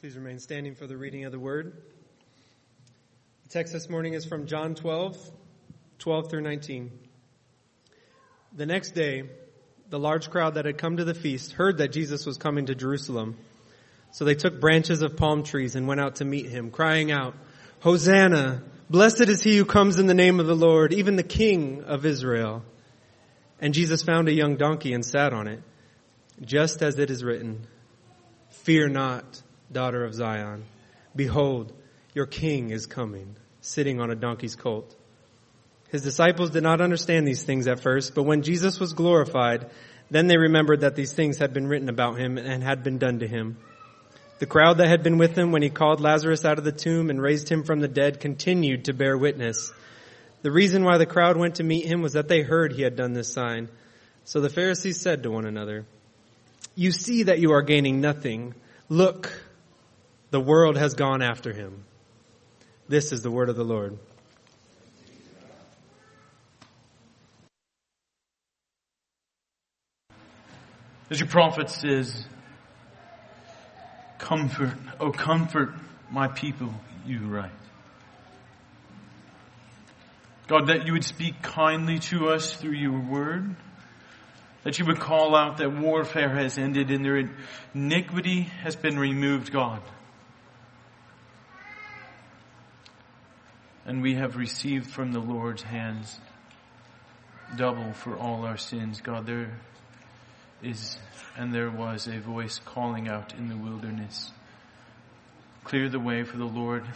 Please remain standing for the reading of the word. The text this morning is from John 12 through 19. The next day, the large crowd that had come to the feast heard that Jesus was coming to Jerusalem. So they took branches of palm trees and went out to meet him, crying out, "Hosanna! Blessed is he who comes in the name of the Lord, even the King of Israel." And Jesus found a young donkey and sat on it, just as it is written, "Fear not, daughter of Zion. Behold, your king is coming, sitting on a donkey's colt." His disciples did not understand these things at first, but when Jesus was glorified, then they remembered that these things had been written about him and had been done to him. The crowd that had been with him when he called Lazarus out of the tomb and raised him from the dead continued to bear witness. The reason why the crowd went to meet him was that they heard he had done this sign. So the Pharisees said to one another, "You see that you are gaining nothing. Look, the world has gone after him." This is the word of the Lord. As your prophet says, "Comfort, oh comfort my people," you write. God, that you would speak kindly to us through your word, that you would call out that warfare has ended and their iniquity has been removed, God. And we have received from the Lord's hands double for all our sins. God, there is and there was a voice calling out in the wilderness, "Clear the way for the Lord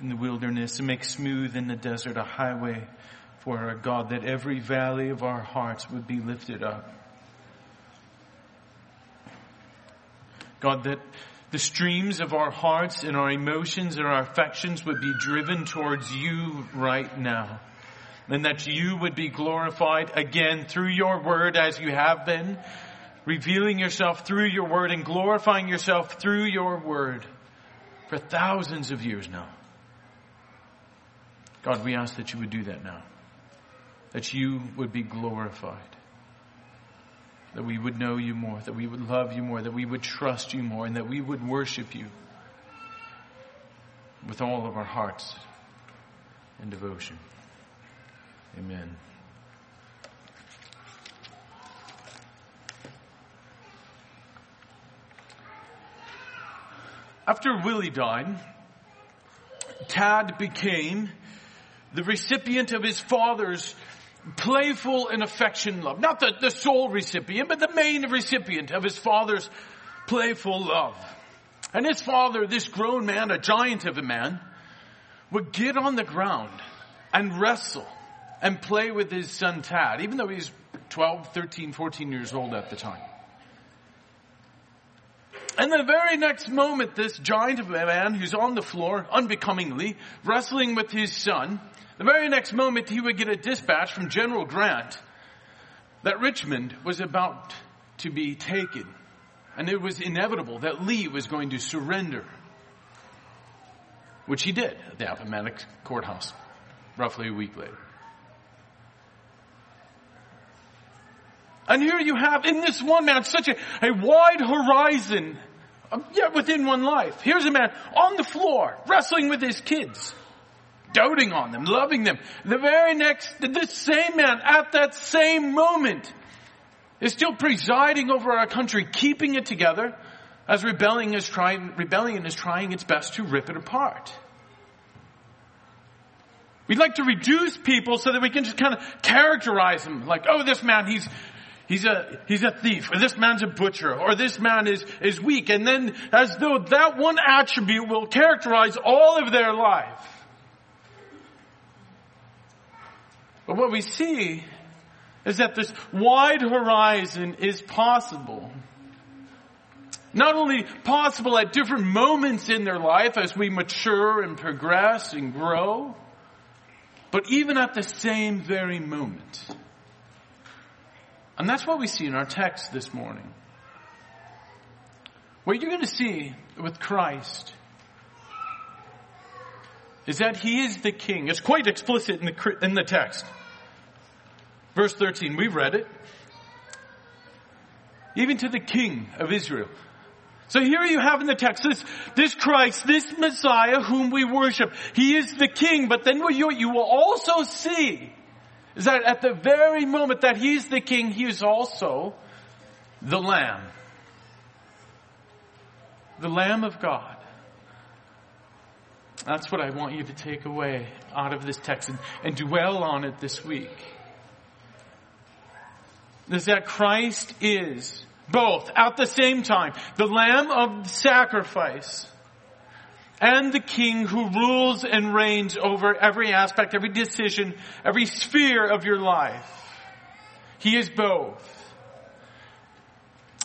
in the wilderness and make smooth in the desert a highway for our God, that every valley of our hearts would be lifted up." God, that the streams of our hearts and our emotions and our affections would be driven towards you right now. And that you would be glorified again through your word as you have been, revealing yourself through your word and glorifying yourself through your word for thousands of years now. God, we ask that you would do that now. That you would be glorified. That we would know you more, that we would love you more, that we would trust you more, and that we would worship you with all of our hearts and devotion. Amen. After Willie died, Tad became the recipient of his father's playful and affection love. Not the sole recipient, but the main recipient of his father's playful love. And his father, this grown man, a giant of a man, would get on the ground and wrestle and play with his son Tad, even though he was 12, 13, 14 years old at the time. And the very next moment, this giant of a man who's on the floor, unbecomingly, wrestling with his son, the very next moment he would get a dispatch from General Grant that Richmond was about to be taken. And it was inevitable that Lee was going to surrender, which he did at the Appomattox Courthouse roughly a week later. And here you have in this one man such a wide horizon, yet within one life. Here's a man on the floor wrestling with his kids, doting on them, loving them. The very next, this same man at that same moment is still presiding over our country, keeping it together as rebellion is trying its best to rip it apart. We'd like to reduce people so that we can just kind of characterize them like, "Oh, this man, he's a thief," or "this man's a butcher," or "this man is weak." And then as though that one attribute will characterize all of their life. But what we see is that this wide horizon is possible. Not only possible at different moments in their life as we mature and progress and grow, but even at the same very moment. And that's what we see in our text this morning. What you're going to see with Christ is that he is the king. It's quite explicit in the text. Verse 13, we read it. "Even to the king of Israel, So here you have in the text this Christ, this Messiah whom we worship. He is the King. But then what you will also see is that at the very moment that He's the King, He is also the Lamb. The Lamb of God. That's what I want you to take away out of this text and dwell on it this week. Is that Christ is both at the same time the Lamb of sacrifice and the King who rules and reigns over every aspect, every decision, every sphere of your life. He is both.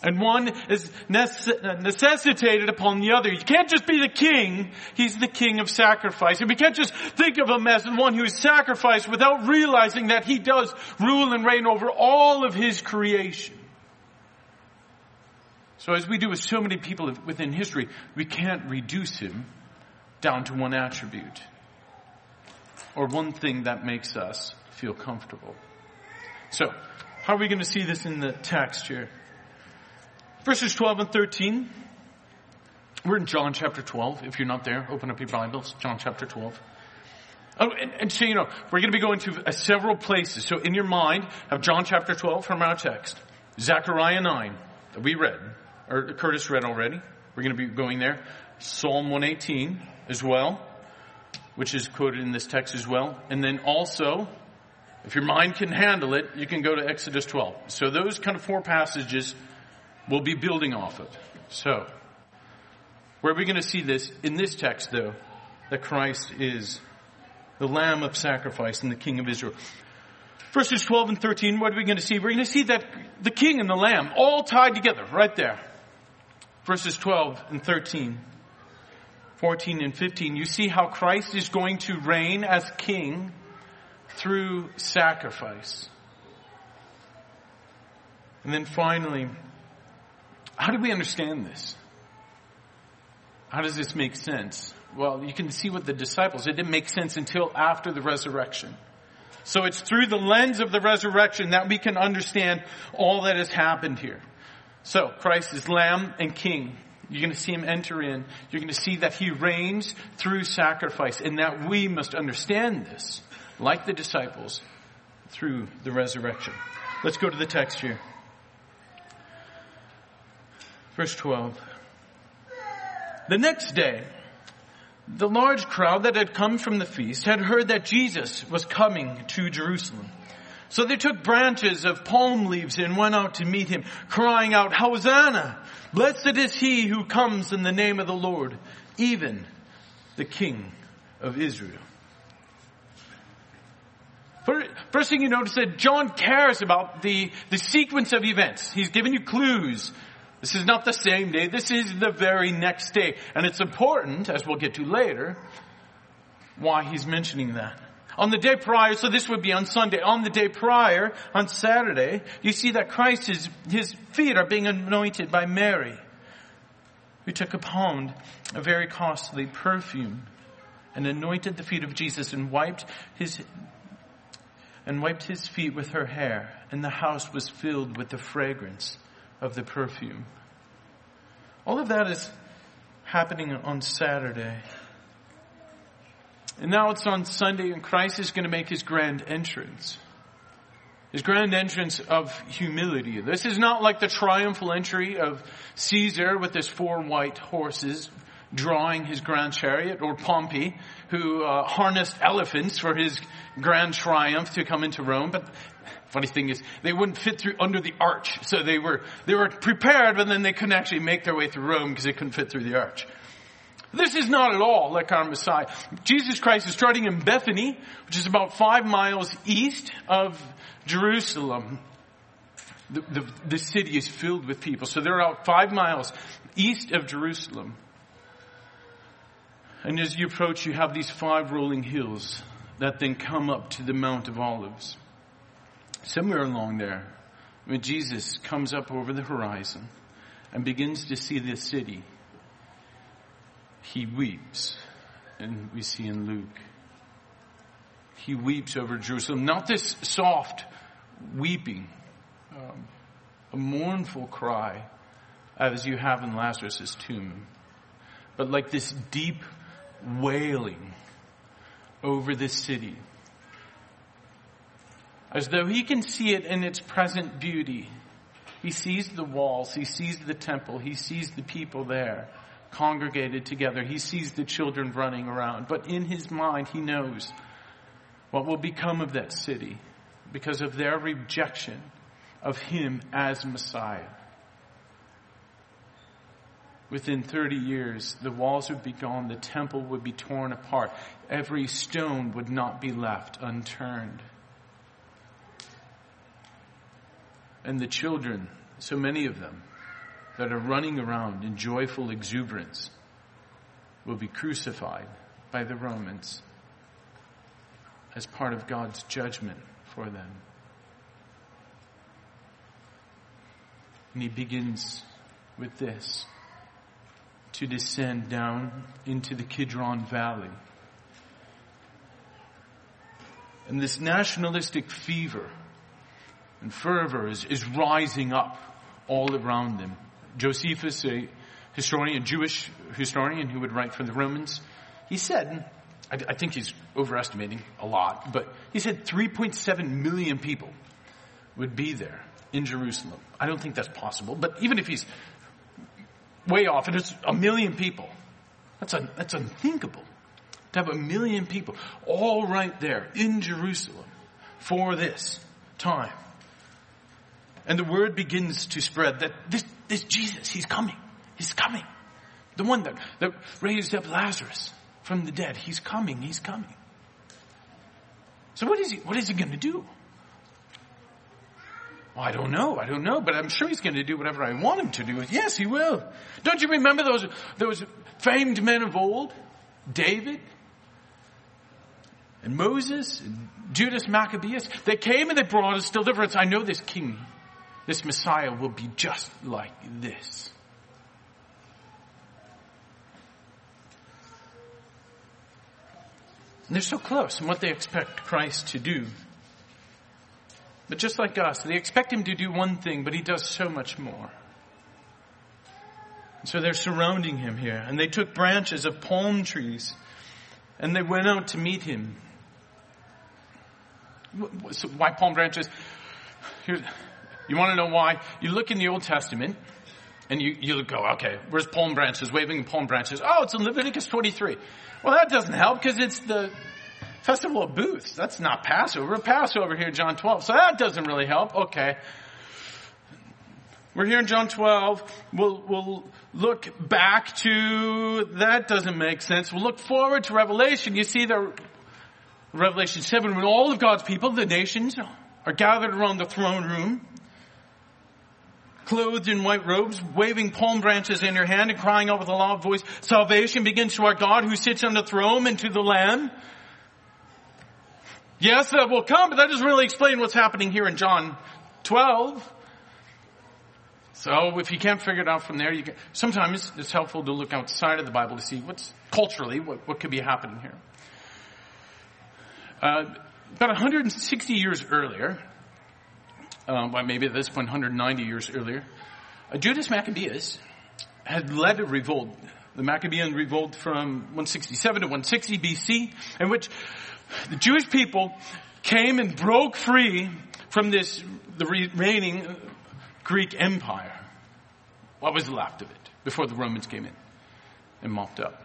And one is necessitated upon the other. You can't just be the King. He's the King of sacrifice. And we can't just think of Him as the one who is sacrificed without realizing that He does rule and reign over all of His creation. So as we do with so many people within history, we can't reduce Him down to one attribute or one thing that makes us feel comfortable. So, how are we going to see this in the text here? Verses 12 and 13, we're in John chapter 12. If you're not there, open up your Bibles, John chapter 12. Oh, and so, you know, we're going to be going to several places. So in your mind, have John chapter 12 from our text. Zechariah 9 that we read, or Curtis read already. We're going to be going there. Psalm 118 as well, which is quoted in this text as well. And then also, if your mind can handle it, you can go to Exodus 12. So those kind of four passages we'll be building off it. So, where are we going to see this? In this text, though, that Christ is the Lamb of sacrifice and the King of Israel. Verses 12 and 13, what are we going to see? We're going to see that the King and the Lamb all tied together right there. Verses 12 and 13, 14 and 15, you see how Christ is going to reign as King through sacrifice. And then finally, how do we understand this? How does this make sense? Well, you can see with the disciples, it didn't make sense until after the resurrection. So it's through the lens of the resurrection that we can understand all that has happened here. So Christ is Lamb and King. You're going to see Him enter in. You're going to see that He reigns through sacrifice and that we must understand this, like the disciples, through the resurrection. Let's go to the text here. Verse 12. The next day, the large crowd that had come from the feast had heard that Jesus was coming to Jerusalem. So they took branches of palm leaves and went out to meet Him, crying out, Hosanna! Blessed is He who comes in the name of the Lord, even the King of Israel. First thing you notice that John cares about the sequence of events. He's given you clues. This is not the same day. This is the very next day. And it's important, as we'll get to later, why he's mentioning that. On the day prior, so this would be on Sunday. On the day prior, on Saturday, you see that Christ, his feet are being anointed by Mary, who took a pound of very costly perfume and anointed the feet of Jesus and wiped his feet with her hair. And the house was filled with the fragrance of the perfume. All of that is happening on Saturday. And now it's on Sunday, and Christ is going to make His grand entrance. His grand entrance of humility. This is not like the triumphal entry of Caesar with his 4 white horses drawing his grand chariot, or Pompey, who harnessed elephants for his grand triumph to come into Rome. But funny thing is, they wouldn't fit through under the arch. So they were prepared, but then they couldn't actually make their way through Rome because they couldn't fit through the arch. This is not at all like our Messiah. Jesus Christ is starting in Bethany, which is about 5 miles east of Jerusalem. The city is filled with people. So they're out 5 miles east of Jerusalem. And as you approach, you have these 5 rolling hills that then come up to the Mount of Olives. Somewhere along there, when Jesus comes up over the horizon and begins to see the city, He weeps. And we see in Luke, He weeps over Jerusalem. Not this soft weeping, a mournful cry, as you have in Lazarus' tomb, but like this deep wailing over this city, as though he can see it in its present beauty. He sees the walls, he sees the temple, he sees the people there congregated together, he sees the children running around, but in his mind he knows what will become of that city because of their rejection of him as Messiah. Within 30 years, the walls would be gone, the temple would be torn apart, every stone would not be left unturned. And the children, so many of them, that are running around in joyful exuberance, will be crucified by the Romans as part of God's judgment for them. And he begins with this: to descend down into the Kidron Valley. And this nationalistic fever and fervor is rising up all around them. Josephus, a historian, a Jewish historian who would write for the Romans, he said, I think he's overestimating a lot, but he said 3.7 million people would be there in Jerusalem. I don't think that's possible, but even if he's way off, and it's 1 million people. That's unthinkable. To have 1 million people all right there in Jerusalem for this time. And the word begins to spread that this Jesus, he's coming. He's coming. The one that raised up Lazarus from the dead. He's coming. He's coming. So what is he going to do? Well, I don't know, but I'm sure he's going to do whatever I want him to do. Yes, he will. Don't you remember those famed men of old? David and Moses and Judas Maccabeus. They came and they brought us deliverance. I know this king, this Messiah will be just like this. And they're so close in what they expect Christ to do. But just like us, they expect him to do one thing, but he does so much more. And so they're surrounding him here. And they took branches of palm trees, and they went out to meet him. So why palm branches? You want to know why? You look in the Old Testament, and you go, okay, where's palm branches, waving palm branches? Oh, it's in Leviticus 23. Well, that doesn't help, because it's the Festival of Booths. That's not Passover. Passover here, John 12. So that doesn't really help. Okay. We're here in John 12. We'll look back to, that doesn't make sense. We'll look forward to Revelation. You see the Revelation 7, when all of God's people, the nations, are gathered around the throne room, clothed in white robes, waving palm branches in your hand and crying out with a loud voice, "Salvation begins to our God who sits on the throne and to the Lamb." Yes, that will come, but that doesn't really explain what's happening here in John 12. So if you can't figure it out from there, sometimes it's helpful to look outside of the Bible to see what's culturally, what could be happening here. About 160 years earlier, well, maybe at this point 190 years earlier, Judas Maccabeus had led a revolt, the Maccabean revolt from 167 to 160 BC, in which the Jewish people came and broke free from the remaining Greek Empire. What was left of it before the Romans came in and mopped up?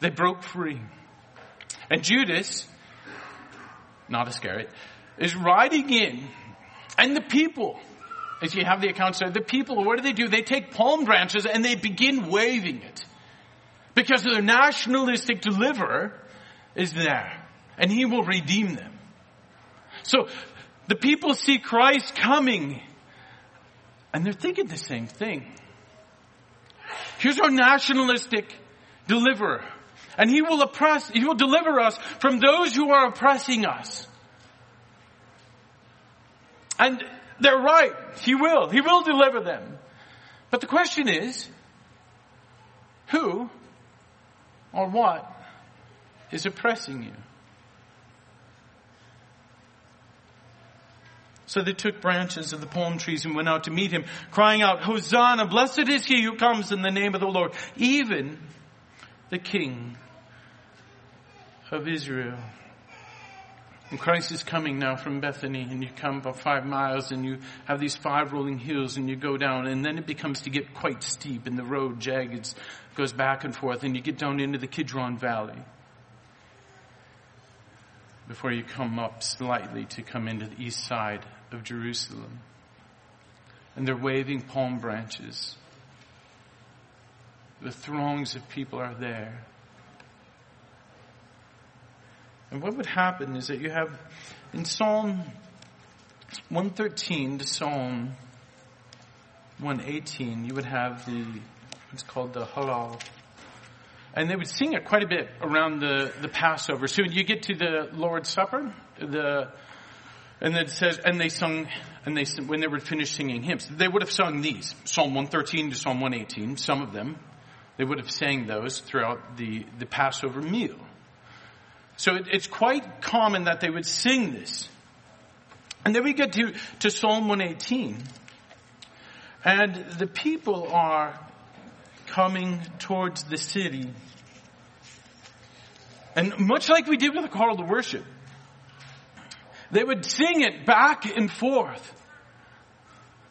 They broke free. And Judas, not Iscariot, is riding in. And the people, as you have the accounts there, the people, what do? They take palm branches and they begin waving it. Because their nationalistic deliverer is there, and he will redeem them. So the people see Christ coming, and they're thinking the same thing. Here's our nationalistic deliverer, and he will deliver us from those who are oppressing us. And they're right, he will deliver them. But the question is, who or what is oppressing you? So they took branches of the palm trees and went out to meet him, crying out, Hosanna, blessed is he who comes in the name of the Lord, even the King of Israel. And Christ is coming now from Bethany, and you come about 5 miles, and you have these 5 rolling hills, and you go down, and then it becomes to get quite steep, and the road jagged, goes back and forth, and you get down into the Kidron Valley before you come up slightly to come into the east side of Jerusalem. And they're waving palm branches. The throngs of people are there. And what would happen is that you have, in Psalm 113 to Psalm 118, you would have it's called the Hallel. And they would sing it quite a bit around the Passover. So you get to the Lord's Supper, and it says, when they were finished singing hymns, they would have sung these, Psalm 113 to Psalm 118, some of them. They would have sang those throughout the Passover meal. So it's quite common that they would sing this. And then we get to Psalm 118. And the people are coming towards the city. And much like we did with the call to worship, they would sing it back and forth.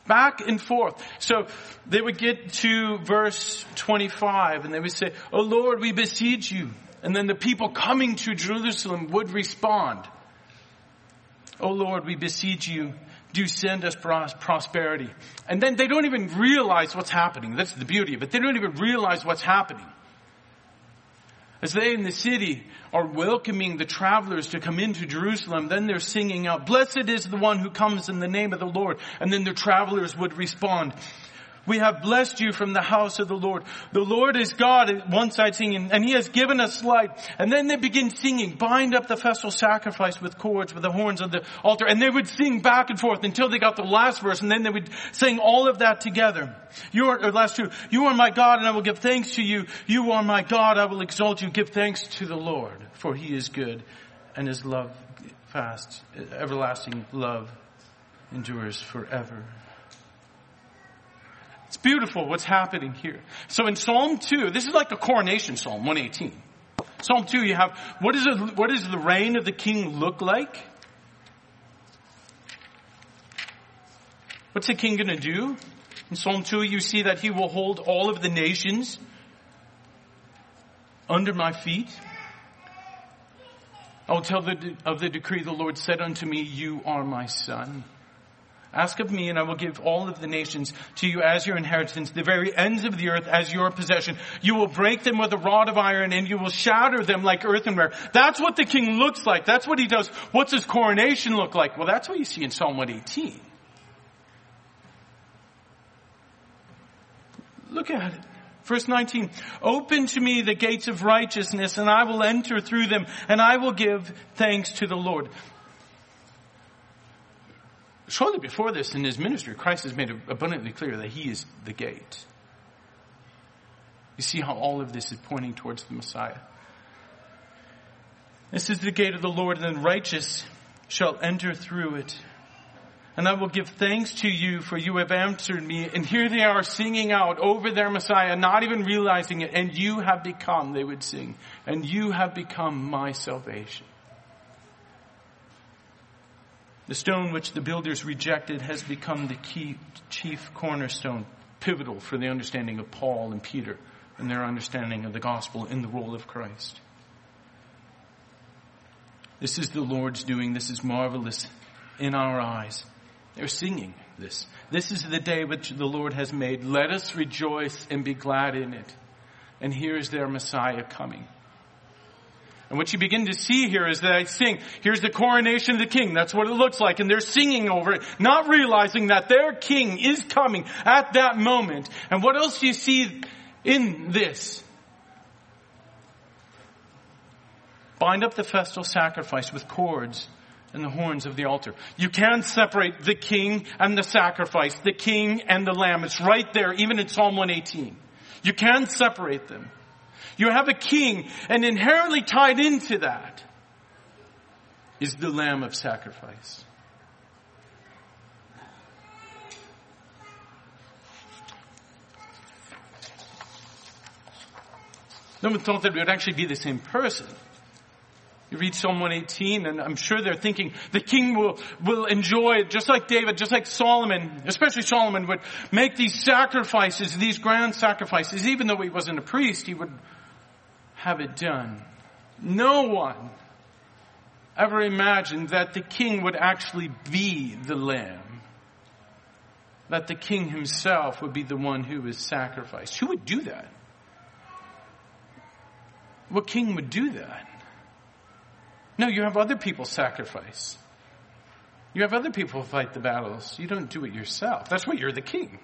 Back and forth. So they would get to verse 25 and they would say, O Lord, we beseech you. And then the people coming to Jerusalem would respond, O Lord, we beseech you, do send us prosperity. And then they don't even realize what's happening. That's the beauty of it. They don't even realize what's happening. As they in the city are welcoming the travelers to come into Jerusalem, then they're singing out, Blessed is the one who comes in the name of the Lord. And then the travelers would respond, We have blessed you from the house of the Lord. The Lord is God, at one side singing, and he has given us light. And then they begin singing, bind up the festal sacrifice with cords, with the horns of the altar. And they would sing back and forth until they got the last verse, and then they would sing all of that together. You are my God, and I will give thanks to you. You are my God, I will exalt you. Give thanks to the Lord, for he is good, and his love fast, everlasting love endures forever. It's beautiful what's happening here. So in Psalm 2, this is like a coronation psalm, 118. Psalm 2, you have, what does the reign of the king look like? What's the king going to do? In Psalm 2, you see that he will hold all of the nations under my feet. I will tell of the decree the Lord said unto me, You are my son. Ask of me, and I will give all of the nations to you as your inheritance, the very ends of the earth as your possession. You will break them with a rod of iron, and you will shatter them like earthenware. That's what the king looks like. That's what he does. What's his coronation look like? Well, that's what you see in Psalm 118. Look at it. Verse 19, Open to me the gates of righteousness, and I will enter through them, and I will give thanks to the Lord. Shortly before this, in his ministry, Christ has made abundantly clear that he is the gate. You see how all of this is pointing towards the Messiah. This is the gate of the Lord, and the righteous shall enter through it. And I will give thanks to you, for you have answered me. And here they are singing out over their Messiah, not even realizing it. And you have become, they would sing, and you have become my salvation. The stone which the builders rejected has become the chief cornerstone, pivotal for the understanding of Paul and Peter and their understanding of the gospel in the role of Christ. This is the Lord's doing. This is marvelous in our eyes. They're singing this. This is the day which the Lord has made. Let us rejoice and be glad in it. And here is their Messiah coming. And what you begin to see here is that I sing, here's the coronation of the king. That's what it looks like. And they're singing over it, not realizing that their king is coming at that moment. And what else do you see in this? Bind up the festal sacrifice with cords and the horns of the altar. You can separate the king and the sacrifice, the king and the lamb. It's right there, even in Psalm 118. You can separate them. You have a king, and inherently tied into that is the lamb of sacrifice. Never thought that we would actually be the same person. You read Psalm 118, and I'm sure they're thinking the king will enjoy it, just like David, just like Solomon, especially Solomon would make these sacrifices, these grand sacrifices. Even though he wasn't a priest, he would have it done. No one ever imagined that the king would actually be the lamb, that the king himself would be the one who was sacrificed. Who would do that? What king would do that? No, you have other people sacrifice. You have other people fight the battles. You don't do it yourself. That's why you're the king.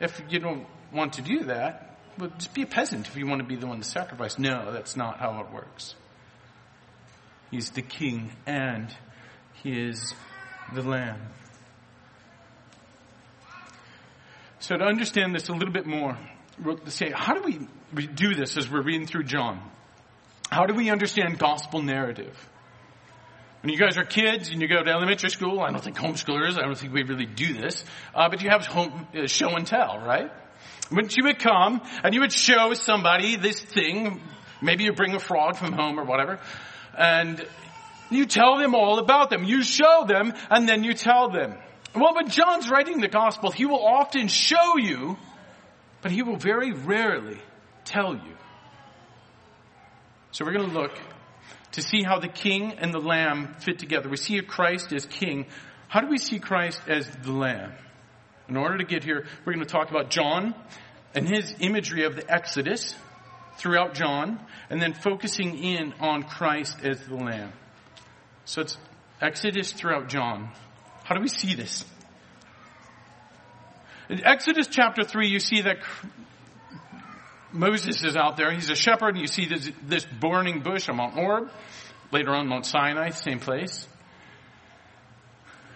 If you don't want to do that, well, just be a peasant if you want to be the one to sacrifice. No, that's not how it works. He's the king and he is the lamb. So to understand this a little bit more, say, how do we do this as we're reading through John? How do we understand gospel narrative? When you guys are kids and you go to elementary school, I don't think homeschoolers, I don't think we really do this, but you have show and tell, right? When you would come and you would show somebody this thing, maybe you bring a frog from home or whatever, and you tell them all about them. You show them and then you tell them. Well, when John's writing the gospel, he will often show you, but he will very rarely tell you. So we're going to look to see how the king and the lamb fit together. We see Christ as king. How do we see Christ as the lamb? In order to get here, we're going to talk about John and his imagery of the Exodus throughout John, and then focusing in on Christ as the lamb. So it's Exodus throughout John. How do we see this? In Exodus chapter 3, you see that Moses is out there. He's a shepherd, and you see this burning bush on Mount Horeb. Later on, Mount Sinai, same place.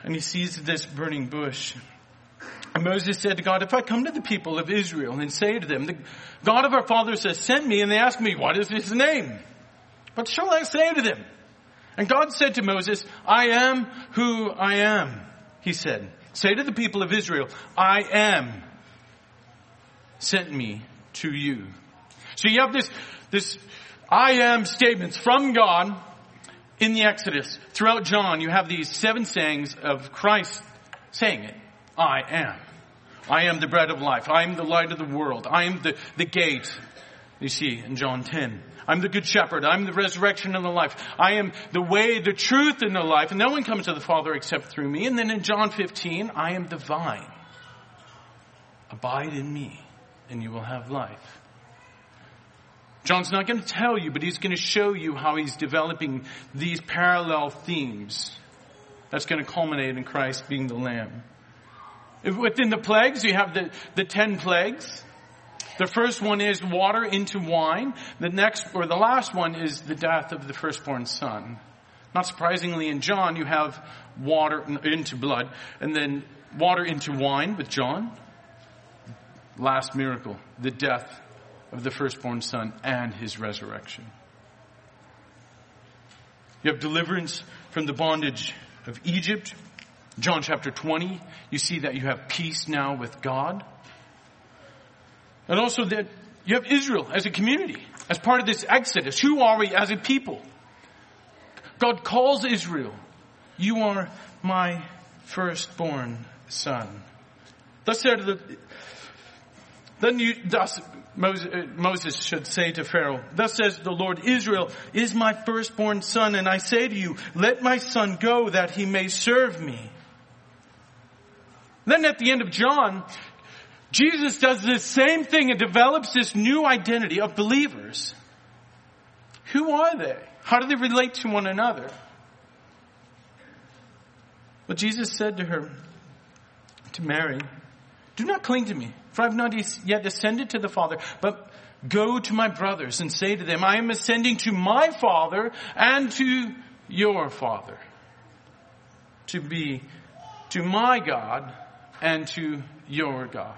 And he sees this burning bush. And Moses said to God, if I come to the people of Israel and say to them, the God of our fathers has sent me, and they ask me, what is his name? What shall I say to them? And God said to Moses, I am who I am, he said. Say to the people of Israel, I am sent me to you. So you have this I am statements from God in the Exodus. Throughout John, you have these 7 sayings of Christ saying it. I am. I am the bread of life. I am the light of the world. I am the gate. You see in John 10. I'm the good shepherd. I'm the resurrection and the life. I am the way, the truth, and the life. And no one comes to the Father except through me. And then in John 15, I am the vine. Abide in me, and you will have life. John's not going to tell you, but he's going to show you how he's developing these parallel themes. That's going to culminate in Christ being the Lamb. Within the plagues, you have the 10 plagues. The first one is water into wine. The last one is the death of the firstborn son. Not surprisingly, in John, you have water into blood, and then water into wine with John. Last miracle, the death of the firstborn son and his resurrection. You have deliverance from the bondage of Egypt. John chapter 20, you see that you have peace now with God. And also that you have Israel as a community, as part of this Exodus. Who are we as a people? God calls Israel, you are my firstborn son. Thus Moses should say to Pharaoh, thus says the Lord, Israel is my firstborn son, and I say to you, let my son go that he may serve me. Then at the end of John, Jesus does this same thing and develops this new identity of believers. Who are they? How do they relate to one another? Well, Jesus said to Mary, do not cling to me, for I have not yet ascended to the Father, but go to my brothers and say to them, I am ascending to my Father and to your Father, to my God and to your God.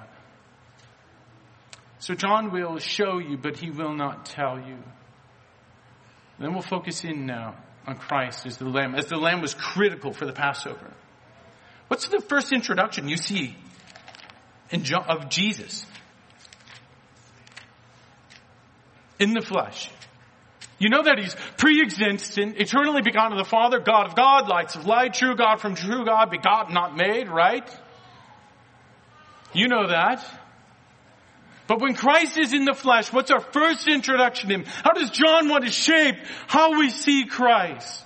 So John will show you, but he will not tell you. Then we'll focus in now on Christ as the Lamb, as the Lamb was critical for the Passover. What's the first introduction you see of Jesus? in the flesh. You know that he's pre-existent, eternally begotten of the Father, God of God, lights of light, true God from true God, begotten, not made, right? You know that. But when Christ is in the flesh, what's our first introduction to him? How does John want to shape how we see Christ?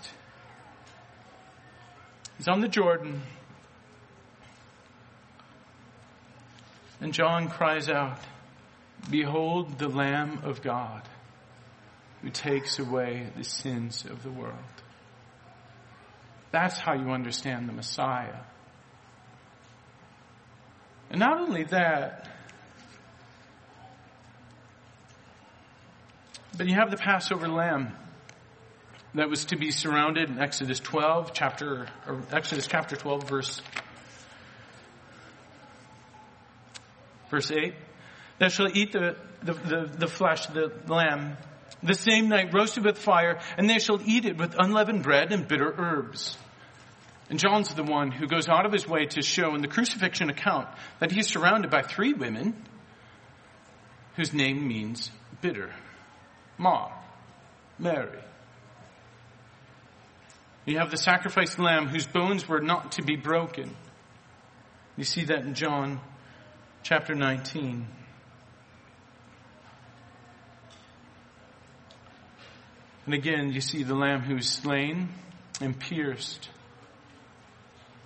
He's on the Jordan. And John cries out, "Behold the Lamb of God who takes away the sins of the world." That's how you understand the Messiah. And not only that, but you have the Passover lamb that was to be surrounded in Exodus chapter 12, verse 8. "That shall eat the flesh, the lamb, the same night roasted with fire, and they shall eat it with unleavened bread and bitter herbs." And John's the one who goes out of his way to show in the crucifixion account that he's surrounded by three women whose name means bitter. Mary. You have the sacrificed lamb whose bones were not to be broken. You see that in John chapter 19. And again, you see the lamb who is slain and pierced.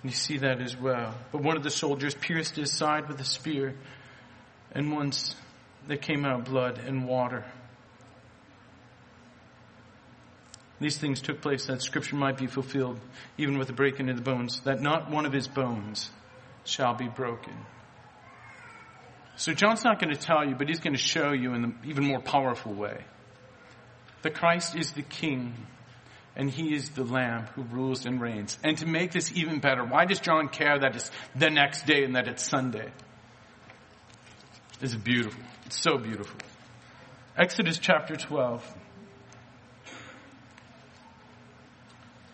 You see that as well. "But one of the soldiers pierced his side with a spear, and once there came out blood and water." These things took place that Scripture might be fulfilled, even with the breaking of the bones, that not one of his bones shall be broken. So John's not going to tell you, but he's going to show you in an even more powerful way that Christ is the King, and he is the Lamb who rules and reigns. And to make this even better, why does John care that it's the next day and that it's Sunday? It's beautiful. It's so beautiful. Exodus chapter 12.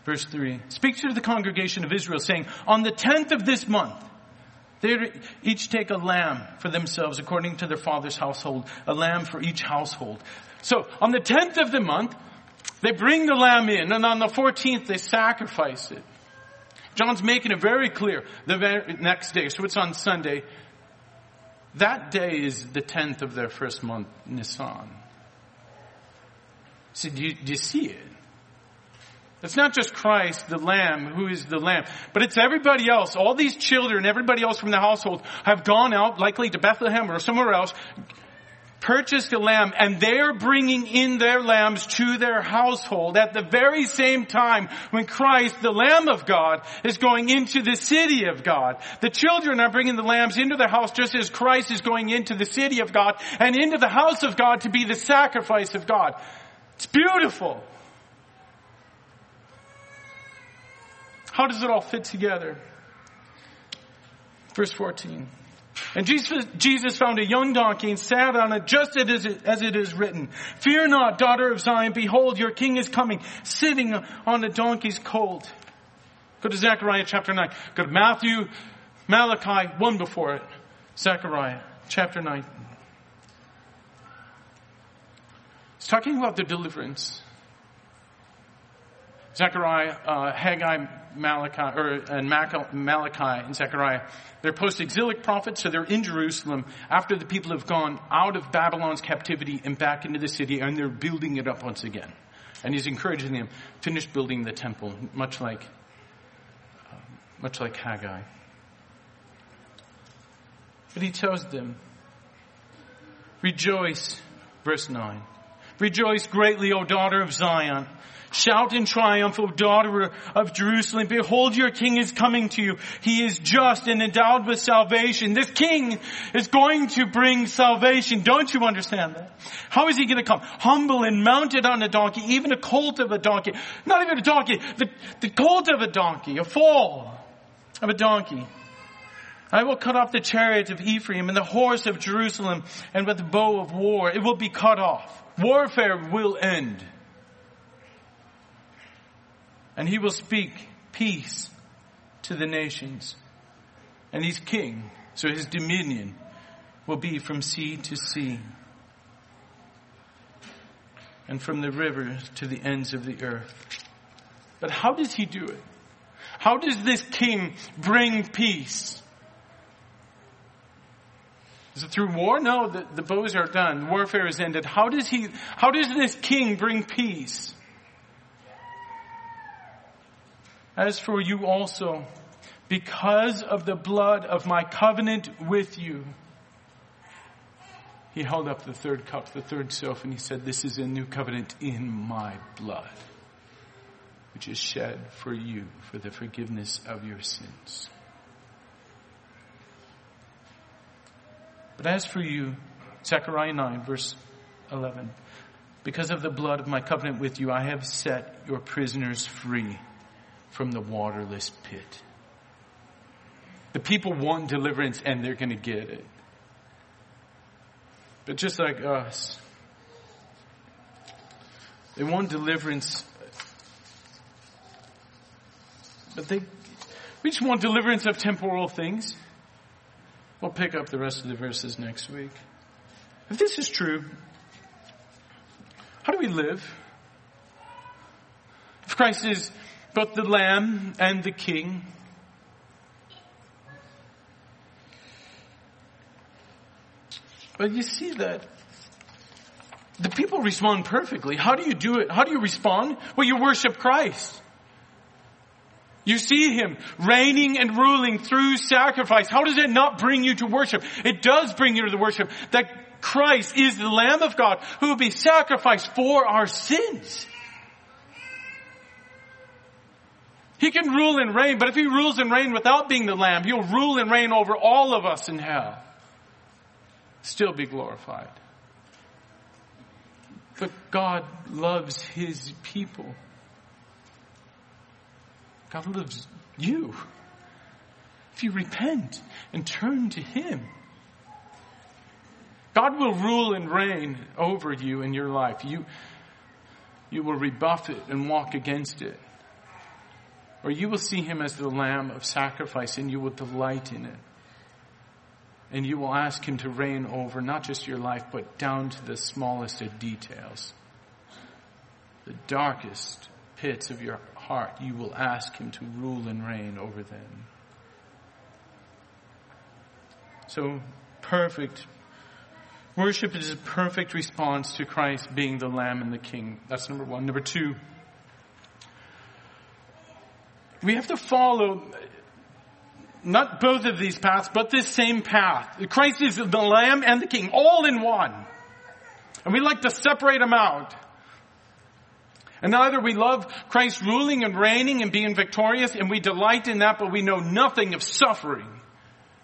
Verse 3, "Speak to the congregation of Israel, saying, on the 10th of this month, they each take a lamb for themselves according to their father's household, a lamb for each household." So on the 10th of the month, they bring the lamb in, and on the 14th, they sacrifice it. John's making it very clear the very next day, so it's on Sunday. That day is the 10th of their first month, Nisan. So do you see it? It's not just Christ, the Lamb, who is the Lamb, but it's everybody else. All these children, everybody else from the household have gone out, likely to Bethlehem or somewhere else, purchased a lamb, and they are bringing in their lambs to their household at the very same time when Christ, the Lamb of God, is going into the city of God. The children are bringing the lambs into their house just as Christ is going into the city of God and into the house of God to be the sacrifice of God. It's beautiful. How does it all fit together? Verse 14. "And Jesus found a young donkey and sat on it, just as it is written, 'Fear not, daughter of Zion, behold, your king is coming, sitting on a donkey's colt.'" Go to Zechariah chapter 9. Go to Matthew, Malachi, one before it. Zechariah chapter 9. It's talking about the deliverance. Zechariah, Haggai, Malachi, and Malachi and Zechariah. They're post-exilic prophets, so they're in Jerusalem after the people have gone out of Babylon's captivity and back into the city, and they're building it up once again. And he's encouraging them, finish building the temple, much like Haggai. But he tells them, "Rejoice," verse 9. "Rejoice greatly, O daughter of Zion. Shout in triumph, O daughter of Jerusalem. Behold, your king is coming to you. He is just and endowed with salvation." This king is going to bring salvation. Don't you understand that? How is he going to come? Humble and mounted on a donkey, even a colt of a donkey. Not even a donkey, the colt of a donkey, a foal of a donkey. "I will cut off the chariot of Ephraim and the horse of Jerusalem, and with the bow of war it will be cut off." Warfare will end. "And he will speak peace to the nations." And he's king, so his dominion will be from sea to sea. and from the river to the ends of the earth. But how does he do it? How does this king bring peace? Is it through war? No, the bows are done. The warfare is ended. How does this king bring peace? As for you also, because of the blood of my covenant with you. He held up the third cup, the third self, and he said, this is a new covenant in my blood, which is shed for you for the forgiveness of your sins. But as for you, Zechariah 9, verse 11, because of the blood of my covenant with you, I have set your prisoners free from the waterless pit. The people want deliverance, and they're going to get it. But just like us, they want deliverance, but we just want deliverance of temporal things. We'll pick up the rest of the verses next week. If this is true, how do we live? If Christ is both the Lamb and the King, but you see that the people respond perfectly. How do you do it? How do you respond? Well, you worship Christ. You see him reigning and ruling through sacrifice. How does it not bring you to worship? It does bring you to the worship that Christ is the Lamb of God who will be sacrificed for our sins. He can rule and reign, but if he rules and reigns without being the Lamb, he'll rule and reign over all of us in hell. Still be glorified. But God loves his people. God loves you. If you repent and turn to him, God will rule and reign over you in your life. You will rebuff it and walk against it. Or you will see him as the Lamb of sacrifice, and you will delight in it. And you will ask him to reign over not just your life, but down to the smallest of details. The darkest pits of your heart, you will ask him to rule and reign over them. So perfect worship is a perfect response to Christ being the Lamb and the King. That's number one. Number two, we have to follow not both of these paths, but this same path. Christ is the Lamb and the King, all in one. And we like to separate them out. And either we love Christ ruling and reigning and being victorious, and we delight in that, but we know nothing of suffering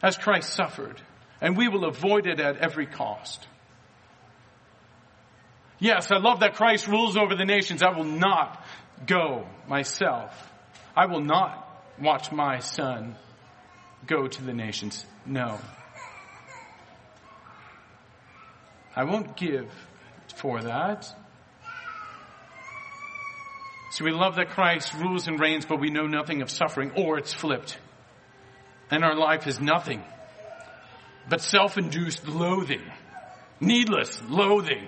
as Christ suffered. And we will avoid it at every cost. Yes, I love that Christ rules over the nations. I will not go myself. I will not watch my son go to the nations. No. I won't give for that. So we love that Christ rules and reigns, but we know nothing of suffering, or it's flipped. And our life is nothing but self-induced loathing, needless loathing.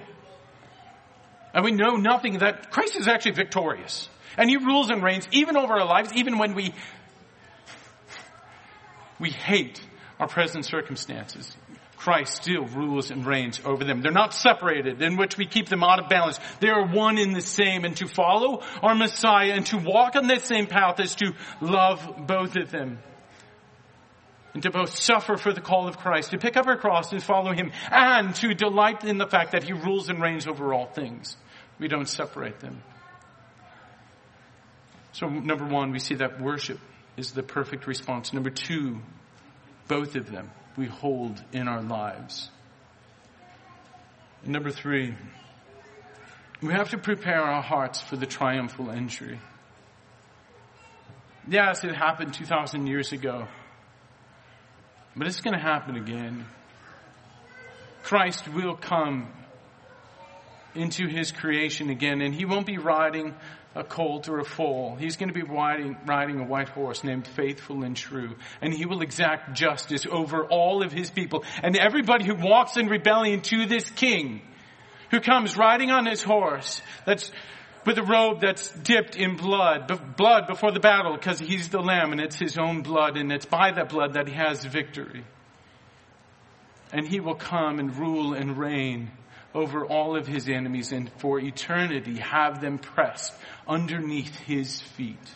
And we know nothing that Christ is actually victorious. And he rules and reigns even over our lives, even when we hate our present circumstances. Christ still rules and reigns over them. They're not separated, in which we keep them out of balance. They are one in the same. And to follow our Messiah and to walk on that same path is to love both of them. And to both suffer for the call of Christ, to pick up our cross and follow him, and to delight in the fact that he rules and reigns over all things. We don't separate them. So number one, we see that worship is the perfect response. Number two, both of them we hold in our lives. And number three, we have to prepare our hearts for the triumphal entry. Yes, it happened 2,000 years ago, but it's going to happen again. Christ will come into his creation again, and he won't be riding a colt or a foal. He's going to be riding a white horse named Faithful and True. And he will exact justice over all of his people. And everybody who walks in rebellion to this king, who comes riding on his horse that's with a robe that's dipped in blood before the battle, because he's the Lamb and it's his own blood, and it's by that blood that he has victory. And he will come and rule and reign over all of his enemies, and for eternity have them pressed underneath his feet.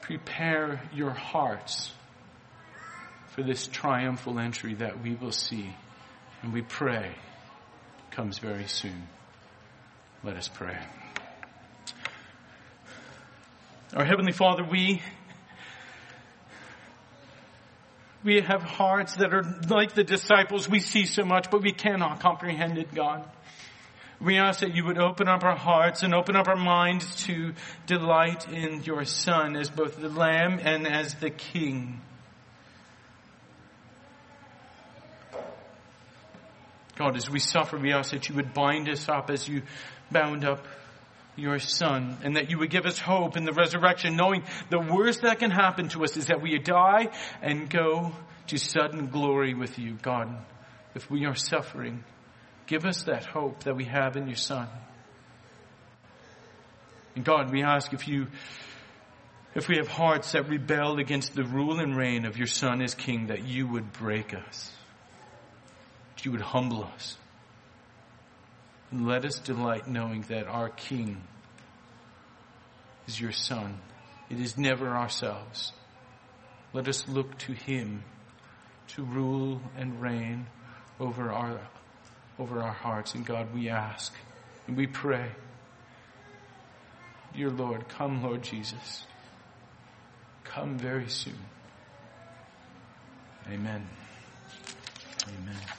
Prepare your hearts for this triumphal entry that we will see, and we pray comes very soon. Let us pray. Our Heavenly Father, we have hearts that are like the disciples. We see so much, but we cannot comprehend it, God. We ask that you would open up our hearts and open up our minds to delight in your Son as both the Lamb and as the King. God, as we suffer, we ask that you would bind us up as you bound up your Son, and that you would give us hope in the resurrection, knowing the worst that can happen to us is that we die and go to sudden glory with you. God, if we are suffering, give us that hope that we have in your Son. And God, we ask if we have hearts that rebel against the rule and reign of your Son as King, that you would break us, that you would humble us. And let us delight knowing that our King is your Son. It is never ourselves. Let us look to him to rule and reign over our hearts. And God, we ask and we pray. Dear Lord, come, Lord Jesus. Come very soon. Amen. Amen.